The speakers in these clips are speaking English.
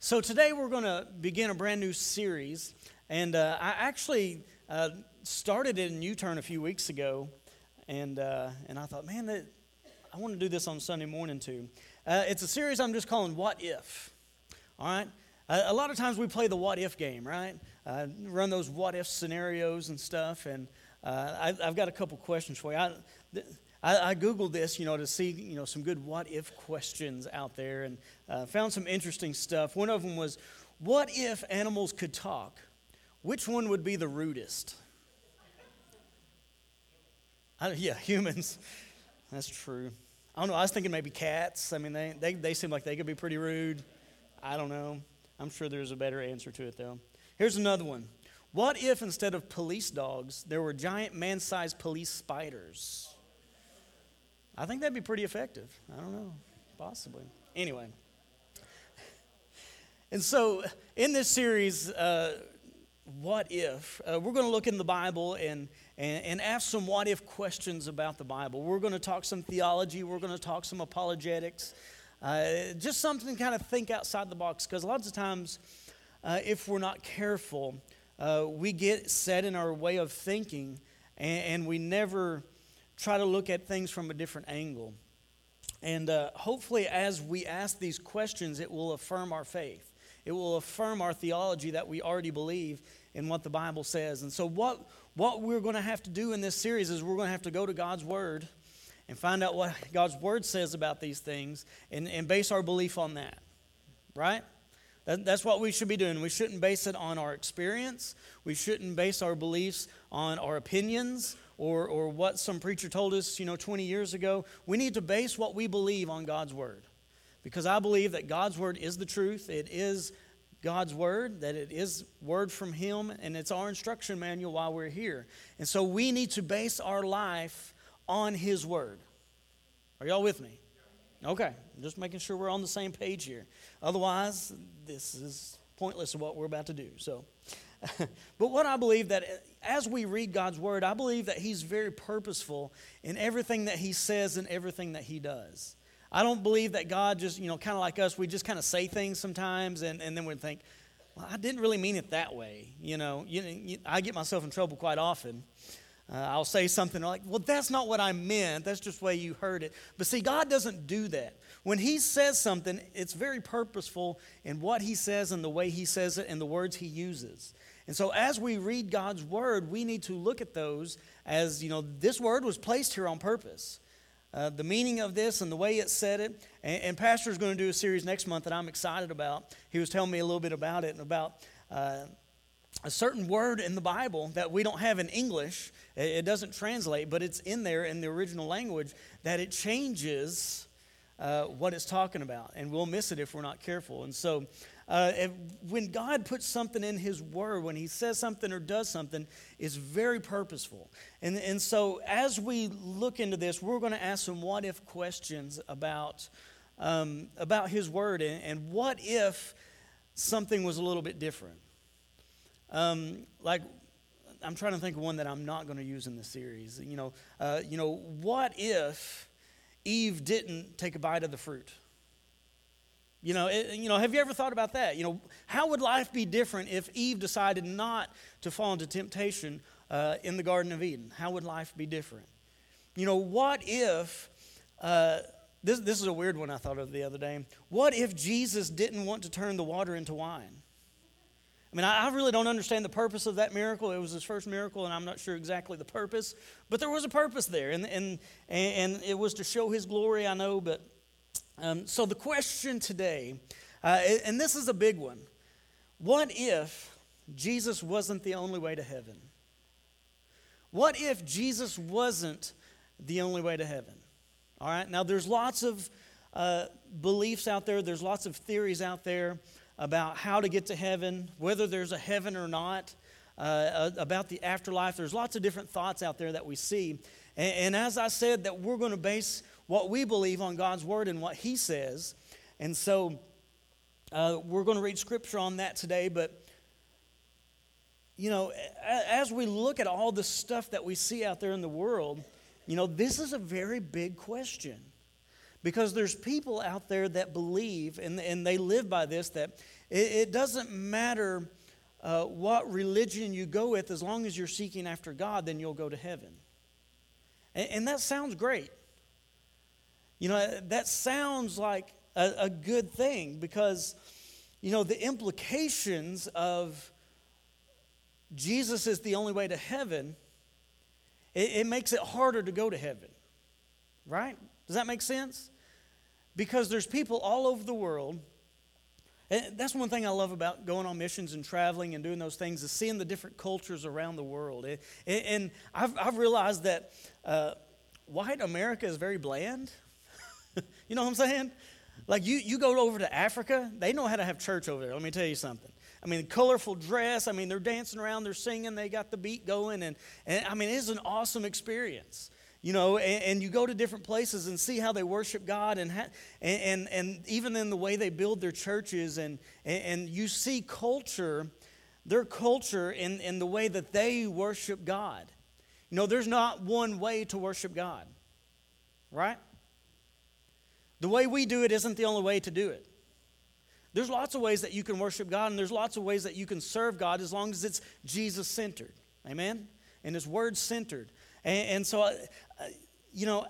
So today we're going to begin a brand new series, and I actually started it in U-Turn a few weeks ago, and I thought, man, I want to do this on Sunday morning too. It's a series I'm just calling What If, all right? A lot of times we play the what if game, right? Run those what if scenarios and stuff, and I've got a couple questions for you. I Googled this, to see, some good what-if questions out there, and found some interesting stuff. One of them was, what if animals could talk? Which one would be the rudest? Humans. That's true. I don't know. I was thinking maybe cats. I mean, they seem like they could be pretty rude. I don't know. I'm sure there's a better answer to it, though. Here's another one. What if instead of police dogs, there were giant man-sized police spiders? I think that'd be pretty effective. I don't know, possibly. Anyway, and so in this series, What If, we're going to look in the Bible and ask some what if questions about the Bible. We're going to talk some theology. We're going to talk some apologetics. Just something kind of think outside the box, because lots of times if we're not careful, we get set in our way of thinking and we never try to look at things from a different angle. And hopefully as we ask these questions, it will affirm our faith. It will affirm our theology that we already believe in what the Bible says. And so what we're going to have to do in this series is we're going to have to go to God's Word and find out what God's Word says about these things and base our belief on that, right? That's what we should be doing. We shouldn't base it on our experience. We shouldn't base our beliefs on our opinions or what some preacher told us, 20 years ago. We need to base what we believe on God's Word, because I believe that God's Word is the truth. It is God's Word, that it is Word from Him, and it's our instruction manual while we're here. And so we need to base our life on His Word. Are y'all with me? Okay, just making sure we're on the same page here. Otherwise, this is pointless of what we're about to do, so... But what I believe that as we read God's Word, I believe that He's very purposeful in everything that He says and everything that He does. I don't believe that God just, kind of like us, we just kind of say things sometimes and then we think, well, I didn't really mean it that way. I get myself in trouble quite often. I'll say something like, well, that's not what I meant. That's just the way you heard it. But see, God doesn't do that. When He says something, it's very purposeful in what He says and the way He says it and the words He uses. And so as we read God's Word, we need to look at those as, this word was placed here on purpose. The meaning of this and the way it said it. And Pastor's going to do a series next month that I'm excited about. He was telling me a little bit about it and about a certain word in the Bible that we don't have in English. It doesn't translate, but it's in there in the original language that it changes what it's talking about, and we'll miss it if we're not careful. And so when God puts something in His Word, when He says something or does something, it's very purposeful. And so as we look into this, we're going to ask some what-if questions about His Word, and what if something was a little bit different? Like, I'm trying to think of one that I'm not going to use in the series. What if Eve didn't take a bite of the fruit? Have you ever thought about that? How would life be different if Eve decided not to fall into temptation in the Garden of Eden? How would life be different? What if, this is a weird one I thought of the other day. What if Jesus didn't want to turn the water into wine? I mean, I really don't understand the purpose of that miracle. It was His first miracle, and I'm not sure exactly the purpose. But there was a purpose there, and it was to show His glory, I know. But so the question today, and this is a big one. What if Jesus wasn't the only way to heaven? What if Jesus wasn't the only way to heaven? All right, now there's lots of beliefs out there. There's lots of theories out there about how to get to heaven, whether there's a heaven or not, about the afterlife. There's lots of different thoughts out there that we see. And as I said, that we're going to base what we believe on God's Word and what He says. And so we're going to read Scripture on that today. But, as we look at all the stuff that we see out there in the world, this is a very big question. Because there's people out there that believe, and they live by this, that It doesn't matter what religion you go with, as long as you're seeking after God, then you'll go to heaven. And that sounds great. You know, that sounds like a good thing, because, you know, the implications of Jesus is the only way to heaven, it makes it harder to go to heaven, right? Does that make sense? Because there's people all over the world. And that's one thing I love about going on missions and traveling and doing those things, is seeing the different cultures around the world. And I've realized that white America is very bland. You know what I'm saying? Like you go over to Africa, they know how to have church over there. Let me tell you something. I mean, colorful dress. I mean, they're dancing around, they're singing, they got the beat going. And I mean, it is an awesome experience. You know, and you go to different places and see how they worship God, and even in the way they build their churches, and you see culture, their culture in the way that they worship God. You know, there's not one way to worship God, right? The way we do it isn't the only way to do it. There's lots of ways that you can worship God, and there's lots of ways that you can serve God, as long as it's Jesus-centered, amen? And His Word-centered. And so, you know,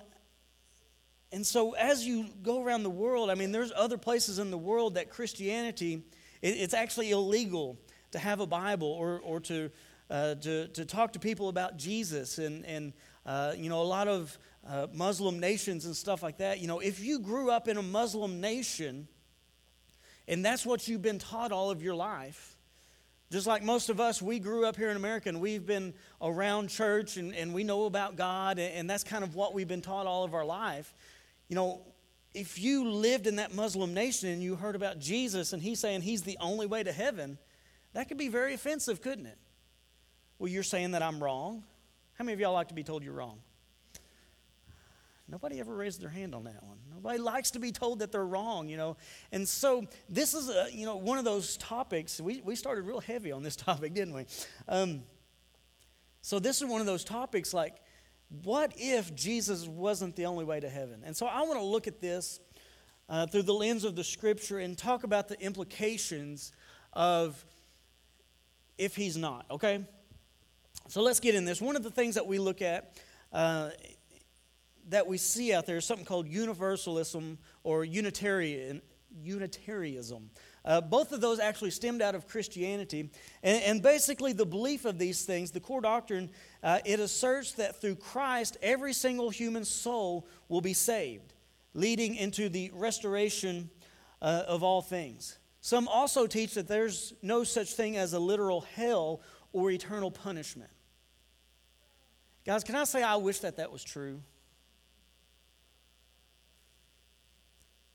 and so as you go around the world, I mean, there's other places in the world that Christianity, it's actually illegal to have a Bible or to talk to people about Jesus, and you know, a lot of Muslim nations and stuff like that. You know, if you grew up in a Muslim nation, and that's what you've been taught all of your life. Just like most of us, we grew up here in America, and we've been around church, and we know about God, and that's kind of what we've been taught all of our life. You know, if you lived in that Muslim nation and you heard about Jesus and He's saying He's the only way to heaven, that could be very offensive, couldn't it? Well, you're saying that I'm wrong. How many of y'all like to be told you're wrong? Nobody ever raised their hand on that one. Nobody likes to be told that they're wrong, you know. And so this is, you know, one of those topics. We started real heavy on this topic, didn't we? So this is one of those topics, like, what if Jesus wasn't the only way to heaven? And so I want to look at this through the lens of the Scripture and talk about the implications of if He's not, okay? So let's get in this. One of the things that we look at that we see out there is something called universalism or Unitarianism. Both of those actually stemmed out of Christianity. And basically the belief of these things, the core doctrine, it asserts that through Christ, every single human soul will be saved, leading into the restoration of all things. Some also teach that there's no such thing as a literal hell or eternal punishment. Guys, can I say I wish that was true?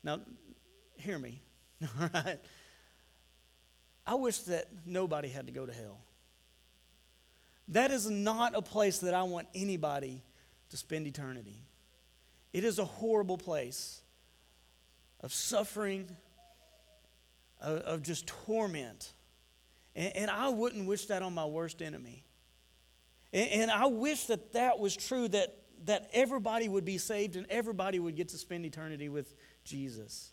Now, hear me, all right? I wish that nobody had to go to hell. That is not a place that I want anybody to spend eternity. It is a horrible place of suffering, of just torment. And I wouldn't wish that on my worst enemy. And I wish that was true, that everybody would be saved and everybody would get to spend eternity with Jesus.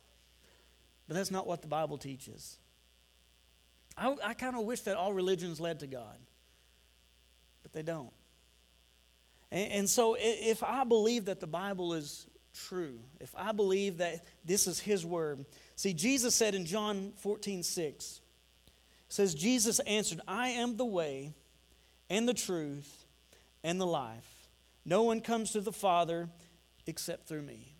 But that's not what the Bible teaches. I kind of wish that all religions led to God, but they don't. And so if I believe that the Bible is true, if I believe that this is His Word, see, Jesus said in John 14:6, says, Jesus answered, I am the way and the truth and the life. No one comes to the Father except through me.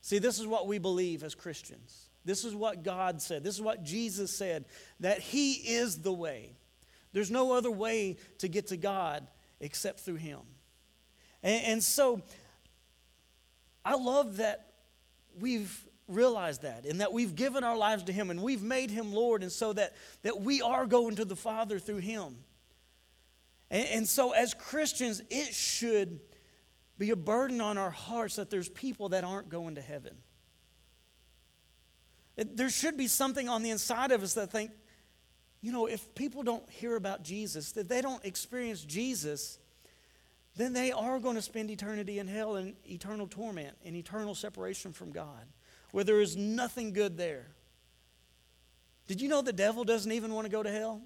See, this is what we believe as Christians. This is what God said. This is what Jesus said, that He is the way. There's no other way to get to God except through Him. And so I love that we've realized that, and that we've given our lives to Him, and we've made Him Lord, and so that we are going to the Father through Him. And so as Christians, it should be a burden on our hearts that there's people that aren't going to heaven. There should be something on the inside of us that think, you know, if people don't hear about Jesus, that they don't experience Jesus, then they are going to spend eternity in hell and eternal torment and eternal separation from God, where there is nothing good there. Did you know the devil doesn't even want to go to hell?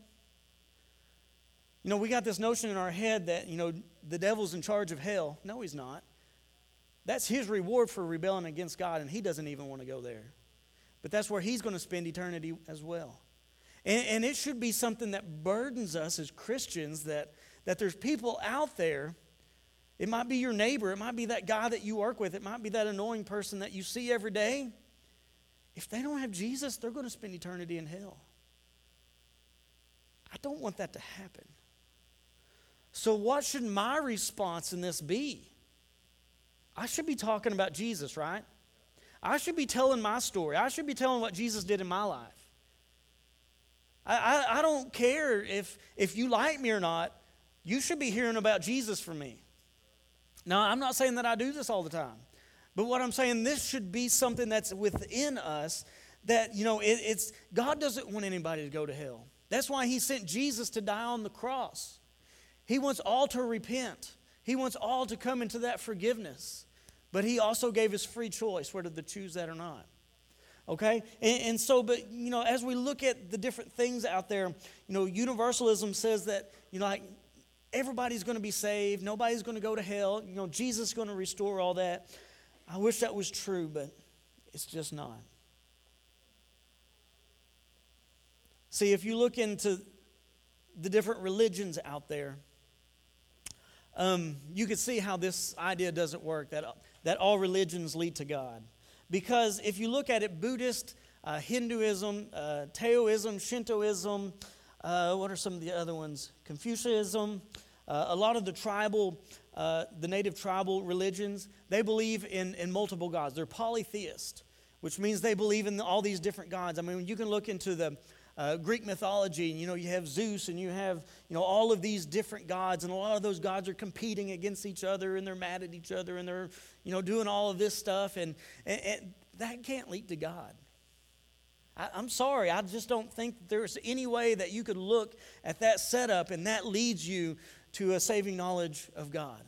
You know, we got this notion in our head that, you know, the devil's in charge of hell. No, he's not. That's his reward for rebelling against God, and he doesn't even want to go there. But that's where he's going to spend eternity as well. And it should be something that burdens us as Christians that there's people out there. It might be your neighbor. It might be that guy that you work with. It might be that annoying person that you see every day. If they don't have Jesus, they're going to spend eternity in hell. I don't want that to happen. So what should my response in this be? I should be talking about Jesus, right? I should be telling my story. I should be telling what Jesus did in my life. I don't care if you like me or not. You should be hearing about Jesus from me. Now, I'm not saying that I do this all the time. But what I'm saying, this should be something that's within us that, you know, it's God doesn't want anybody to go to hell. That's why he sent Jesus to die on the cross. He wants all to repent. He wants all to come into that forgiveness. But he also gave us free choice, whether to choose that or not. Okay? And so, but, you know, as we look at the different things out there, you know, universalism says that, you know, like everybody's going to be saved. Nobody's going to go to hell. You know, Jesus is going to restore all that. I wish that was true, but it's just not. See, if you look into the different religions out there, you can see how this idea doesn't work, that all religions lead to God. Because if you look at it, Buddhist, Hinduism, Taoism, Shintoism, what are some of the other ones? Confucianism, a lot of the tribal, the native tribal religions, they believe in multiple gods. They're polytheist, which means they believe in all these different gods. I mean, you can look into the Greek mythology, and, you know, you have Zeus, and you have, you know, all of these different gods, and a lot of those gods are competing against each other, and they're mad at each other, and they're, you know, doing all of this stuff, and that can't lead to God. I'm sorry, I just don't think there's any way that you could look at that setup, and that leads you to a saving knowledge of God.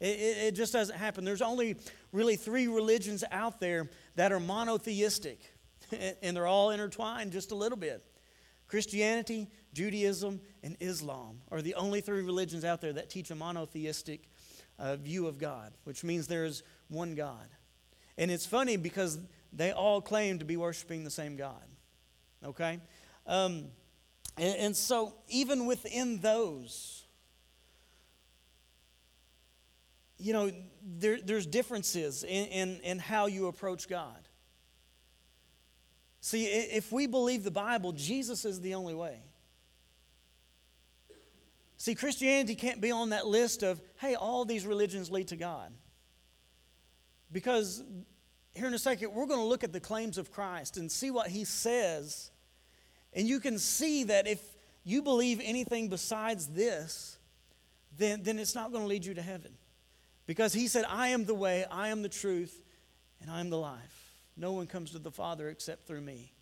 It just doesn't happen. There's only really three religions out there that are monotheistic, and they're all intertwined just a little bit. Christianity, Judaism, and Islam are the only three religions out there that teach a monotheistic view of God, which means there is one God. And it's funny because they all claim to be worshiping the same God, okay? And so even within those, you know, there's differences in how you approach God. See, if we believe the Bible, Jesus is the only way. See, Christianity can't be on that list of, hey, all these religions lead to God. Because here in a second, we're going to look at the claims of Christ and see what he says. And you can see that if you believe anything besides this, then it's not going to lead you to heaven. Because he said, I am the way, I am the truth, and I am the life. No one comes to the Father except through me.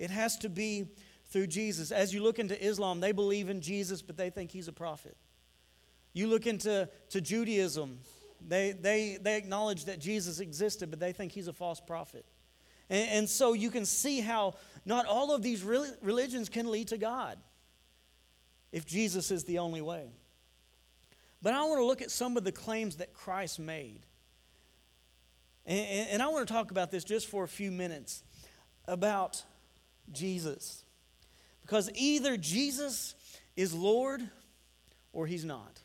It has to be through Jesus. As you look into Islam, they believe in Jesus, but they think he's a prophet. You look into Judaism, they acknowledge that Jesus existed, but they think he's a false prophet. And so you can see how not all of these religions can lead to God if Jesus is the only way. But I want to look at some of the claims that Christ made. And I want to talk about this just for a few minutes, about Jesus. Because either Jesus is Lord or he's not.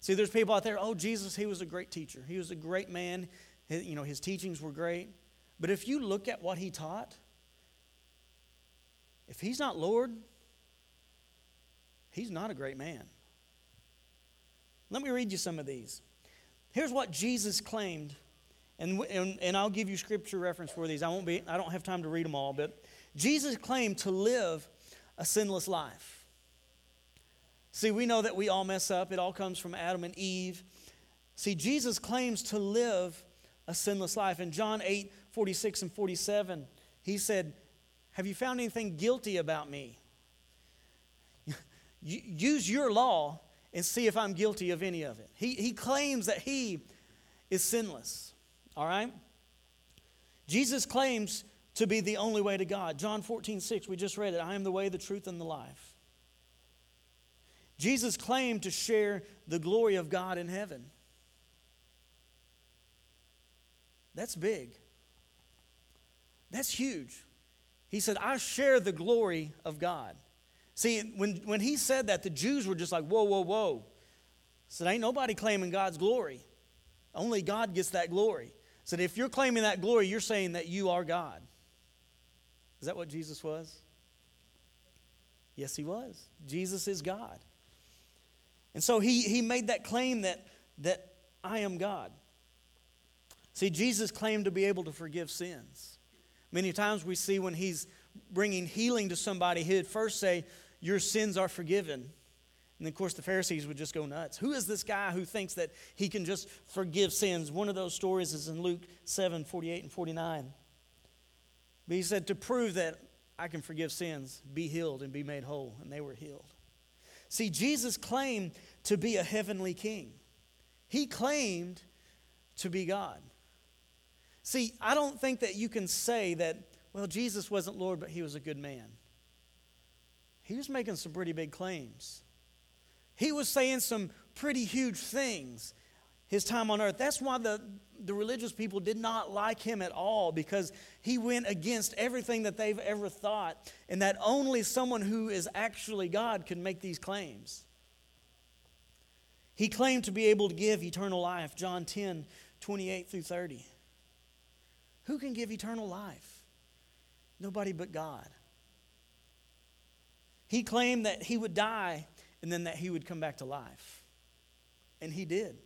See, there's people out there, oh, Jesus, he was a great teacher. He was a great man. You know, his teachings were great. But if you look at what he taught, if he's not Lord, he's not a great man. Let me read you some of these. Here's what Jesus claimed. And I'll give you scripture reference for these. I don't have time to read them all, but Jesus claimed to live a sinless life. See, we know that we all mess up. It all comes from Adam and Eve. See, Jesus claims to live a sinless life. In John 8:46 and 47, he said, have you found anything guilty about me? Use your law and see if I'm guilty of any of it. He claims that he is sinless. All right? Jesus claims to be the only way to God. John 14:6, we just read it. I am the way, the truth, and the life. Jesus claimed to share the glory of God in heaven. That's big. That's huge. He said, I share the glory of God. See, when he said that, the Jews were just like, whoa, whoa, whoa. Said, ain't nobody claiming God's glory. Only God gets that glory. Said, if you're claiming that glory, you're saying that you are God. Is that what Jesus was? Yes, he was. Jesus is God. And so he made that claim that I am God. See, Jesus claimed to be able to forgive sins. Many times we see when he's bringing healing to somebody, he'd first say, your sins are forgiven. And, of course, the Pharisees would just go nuts. Who is this guy who thinks that he can just forgive sins? One of those stories is in Luke 7, 48 and 49. But he said, to prove that I can forgive sins, be healed and be made whole. And they were healed. See, Jesus claimed to be a heavenly king. He claimed to be God. See, I don't think that you can say that, well, Jesus wasn't Lord, but he was a good man. He was making some pretty big claims. He was saying some pretty huge things his time on earth. That's why the religious people did not like him at all, because he went against everything that they've ever thought, and that only someone who is actually God can make these claims. He claimed to be able to give eternal life, John 10, 28 through 30. Who can give eternal life? Nobody but God. He claimed that he would die and then that he would come back to life. And he did.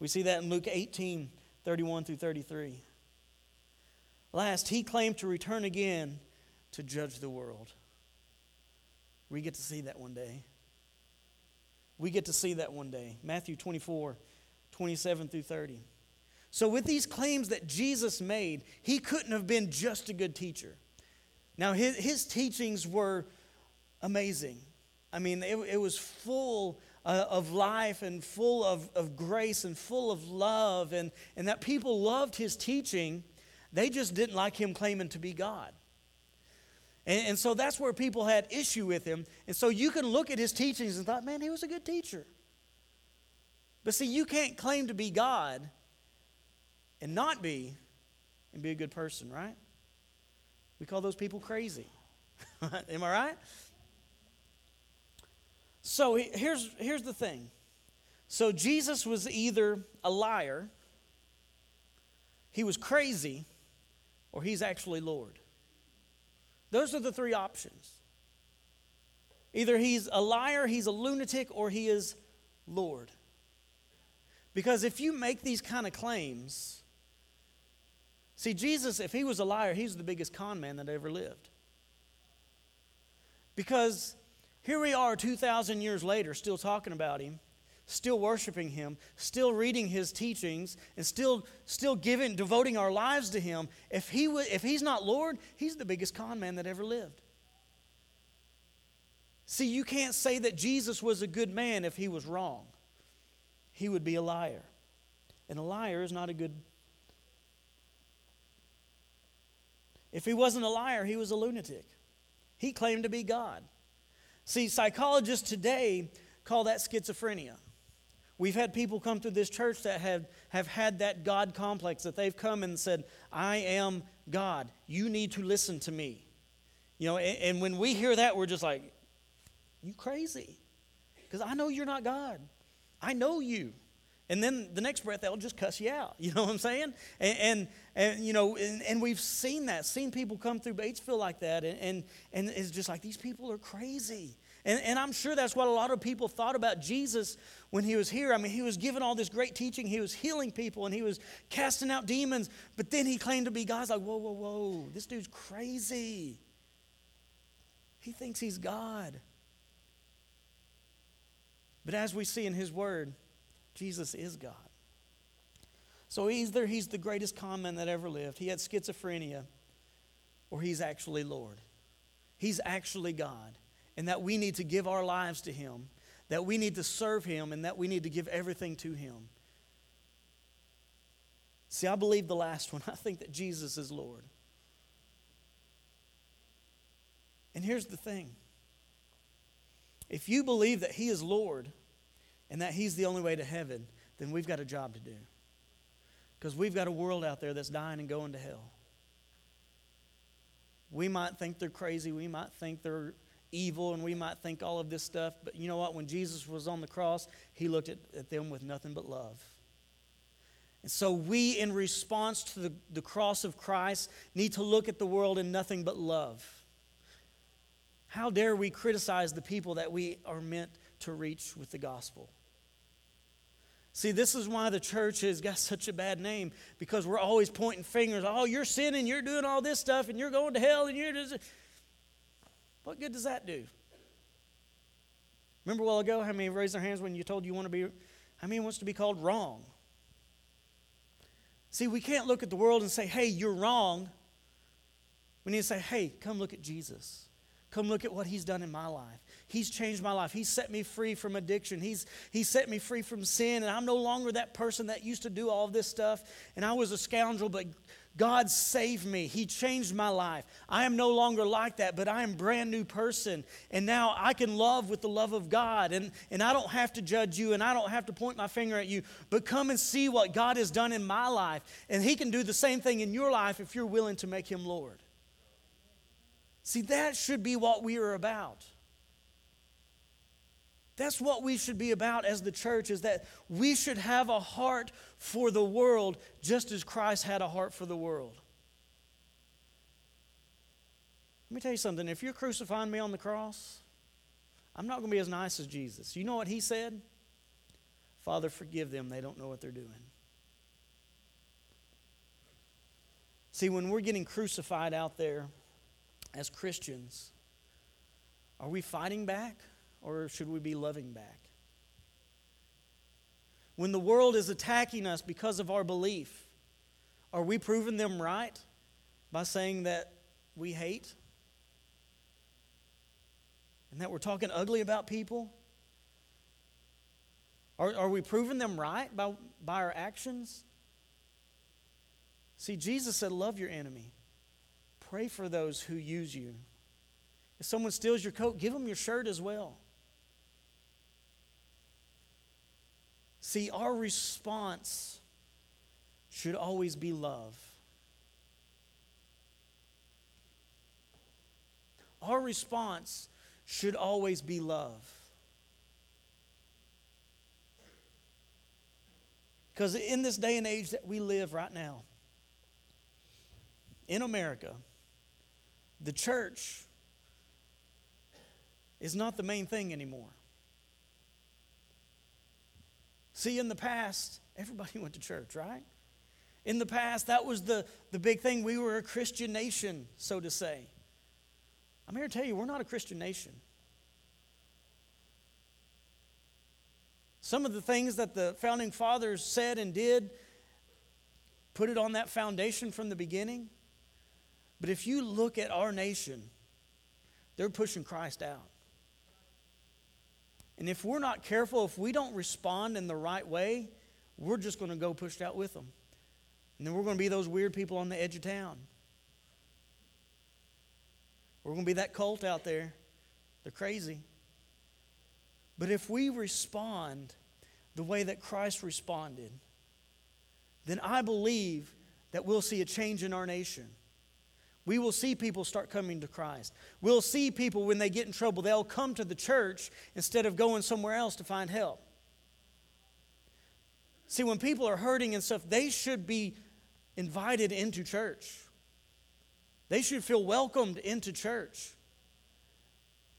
We see that in Luke 18, 31 through 33. Last, he claimed to return again to judge the world. We get to see that one day. We get to see that one day. Matthew 24, 27 through 30. So with these claims that Jesus made, he couldn't have been just a good teacher. Now, his teachings were amazing. I mean, it was full of life and full of grace and full of love. And that people loved his teaching. They just didn't like him claiming to be God. And so that's where people had issue with him. And so you can look at his teachings and thought, man, he was a good teacher. But see, you can't claim to be God and not be and be a good person, right? We call those people crazy. Am I right? So here's the thing. So Jesus was either a liar, he was crazy, or he's actually Lord. Those are the three options. Either he's a liar, he's a lunatic, or he is Lord. Because if you make these kind of claims, see, Jesus, if he was a liar, he's the biggest con man that ever lived. Because here we are 2,000 years later still talking about him, still worshiping him, still reading his teachings, and still giving, devoting our lives to him. If he's not Lord, he's the biggest con man that ever lived. See, you can't say that Jesus was a good man if he was wrong. He would be a liar. And a liar is not a good... If he wasn't a liar, he was a lunatic. He claimed to be God. See, psychologists today call that schizophrenia. We've had people come through this church that have had that God complex, that they've come and said, I am God. You need to listen to me. You know, and when we hear that, we're just like, you crazy. Because I know you're not God. I know you. And then the next breath, they'll just cuss you out. You know what I'm saying? And we've seen that. Seen people come through Batesville like that. And it's just like, these people are crazy. And I'm sure that's what a lot of people thought about Jesus when he was here. I mean, he was giving all this great teaching. He was healing people and he was casting out demons. But then he claimed to be God. It's like, whoa, whoa, whoa. This dude's crazy. He thinks he's God. But as we see in his word, Jesus is God. So either he's the greatest con man that ever lived, he had schizophrenia, or he's actually Lord. He's actually God. And that we need to give our lives to him, that we need to serve him, and that we need to give everything to him. See, I believe the last one. I think that Jesus is Lord. And here's the thing. If you believe that He is Lord and that He's the only way to heaven, then we've got a job to do. Because we've got a world out there that's dying and going to hell. We might think they're crazy. We might think they're evil, and we might think all of this stuff. But you know what? When Jesus was on the cross, He looked at them with nothing but love. And so we, in response to the cross of Christ, need to look at the world in nothing but love. How dare we criticize the people that we are meant to reach with the gospel? See, this is why the church has got such a bad name, because we're always pointing fingers. Oh, you're sinning, you're doing all this stuff, and you're going to hell, and you're just... What good does that do? Remember a while ago how many raised their hands when you told you want to be... How many wants to be called wrong? See, we can't look at the world and say, hey, you're wrong. We need to say, hey, come look at Jesus. Come look at what He's done in my life. He's changed my life. He's set me free from addiction. He set me free from sin, and I'm no longer that person that used to do all this stuff, and I was a scoundrel, but God saved me. He changed my life. I am no longer like that, but I am a brand new person, and now I can love with the love of God, and I don't have to judge you, and I don't have to point my finger at you, but come and see what God has done in my life, and He can do the same thing in your life if you're willing to make Him Lord. See, that should be what we are about. That's what we should be about as the church, is that we should have a heart for the world just as Christ had a heart for the world. Let me tell you something. If you're crucifying me on the cross, I'm not going to be as nice as Jesus. You know what He said? Father, forgive them. They don't know what they're doing. See, when we're getting crucified out there, as Christians, are we fighting back, or should we be loving back? When the world is attacking us because of our belief, are we proving them right by saying that we hate and that we're talking ugly about people? Are we proving them right by our actions? See, Jesus said, love your enemy. Pray for those who use you. If someone steals your coat, give them your shirt as well. See, our response should always be love. Our response should always be love. Because in this day and age that we live right now, in America, the church is not the main thing anymore. See, in the past, everybody went to church, right? In the past, that was the big thing. We were a Christian nation, so to say. I'm here to tell you, we're not a Christian nation. Some of the things that the founding fathers said and did, put it on that foundation from the beginning. But if you look at our nation, they're pushing Christ out. And if we're not careful, if we don't respond in the right way, we're just going to go pushed out with them. And then we're going to be those weird people on the edge of town. We're going to be that cult out there. They're crazy. But if we respond the way that Christ responded, then I believe that we'll see a change in our nation. We will see people start coming to Christ. We'll see people, when they get in trouble, they'll come to the church instead of going somewhere else to find help. See, when people are hurting and stuff, they should be invited into church. They should feel welcomed into church.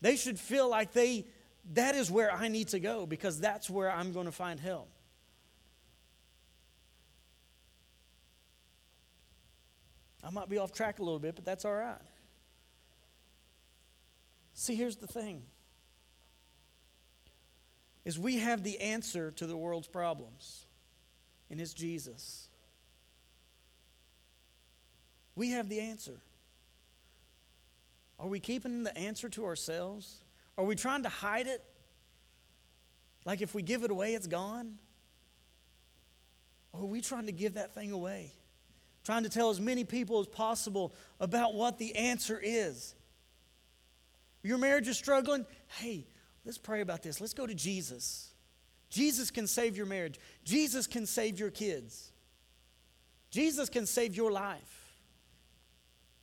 They should feel like that is where I need to go, because that's where I'm going to find help. I might be off track a little bit, but that's all right. See, here's the thing. Is we have the answer to the world's problems, and it's Jesus. We have the answer. Are we keeping the answer to ourselves? Are we trying to hide it? Like if we give it away, it's gone? Or are we trying to give that thing away? Trying to tell as many people as possible about what the answer is. Your marriage is struggling? Hey, let's pray about this. Let's go to Jesus. Jesus can save your marriage. Jesus can save your kids. Jesus can save your life.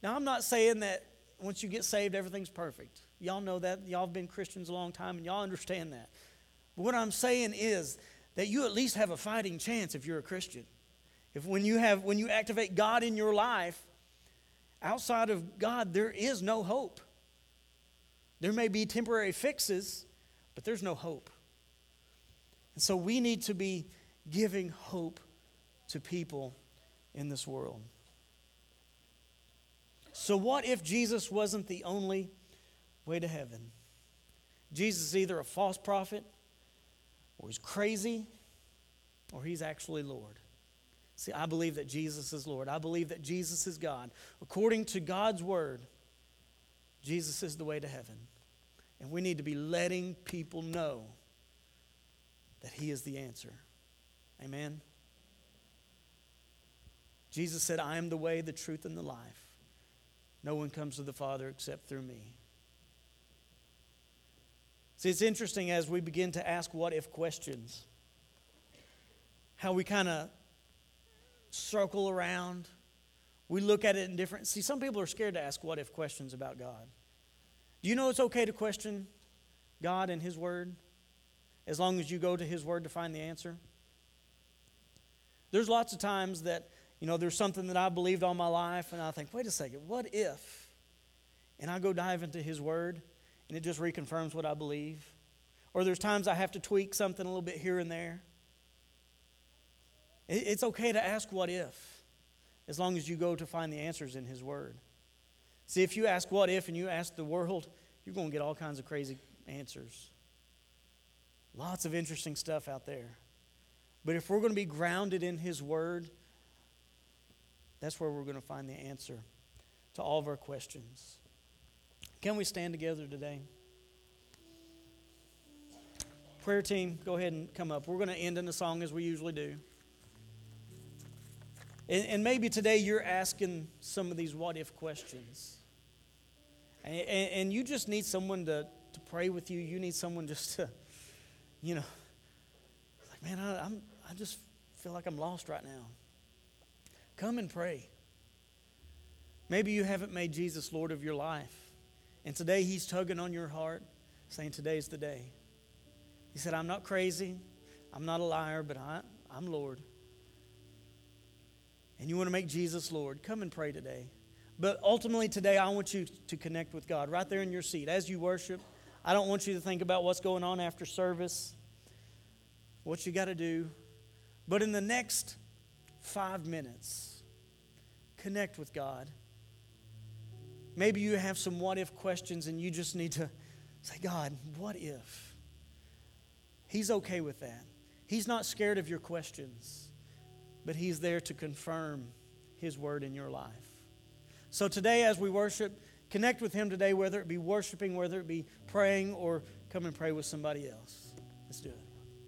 Now, I'm not saying that once you get saved, everything's perfect. Y'all know that. Y'all have been Christians a long time, and y'all understand that. But what I'm saying is that you at least have a fighting chance if you're a Christian. If when you activate God in your life, outside of God, there is no hope. There may be temporary fixes, but there's no hope. And so we need to be giving hope to people in this world. So what if Jesus wasn't the only way to heaven? Jesus is either a false prophet, or he's crazy, or he's actually Lord. See, I believe that Jesus is Lord. I believe that Jesus is God. According to God's word, Jesus is the way to heaven. And we need to be letting people know that he is the answer. Amen? Jesus said, I am the way, the truth, and the life. No one comes to the Father except through me. See, it's interesting as we begin to ask what-if questions, how we kind of circle around. We look at it in different... See, some people are scared to ask what-if questions about God. Do you know it's okay to question God and his word as long as you go to his word to find the answer? There's lots of times that, you know, there's something that I believed all my life, and I think, wait a second, what if? And I go dive into his word, and it just reconfirms what I believe. Or there's times I have to tweak something a little bit here and there. It's okay to ask what if, as long as you go to find the answers in his word. See, if you ask what if and you ask the world, you're going to get all kinds of crazy answers. Lots of interesting stuff out there. But if we're going to be grounded in his word, that's where we're going to find the answer to all of our questions. Can we stand together today? Prayer team, go ahead and come up. We're going to end in a song as we usually do. And maybe today you're asking some of these what-if questions. And you just need someone to pray with you. You need someone just to, you know, like, man, I just feel like I'm lost right now. Come and pray. Maybe you haven't made Jesus Lord of your life. And today he's tugging on your heart, saying today's the day. He said, I'm not crazy. I'm not a liar, but I'm Lord. And you want to make Jesus Lord, come and pray today. But ultimately today, I want you to connect with God right there in your seat as you worship. I don't want you to think about what's going on after service, what you got to do. But in the next 5 minutes, connect with God. Maybe you have some what-if questions and you just need to say, God, what if? He's okay with that. He's not scared of your questions. But he's there to confirm his word in your life. So today as we worship, connect with him today, whether it be worshiping, whether it be praying, or come and pray with somebody else. Let's do it.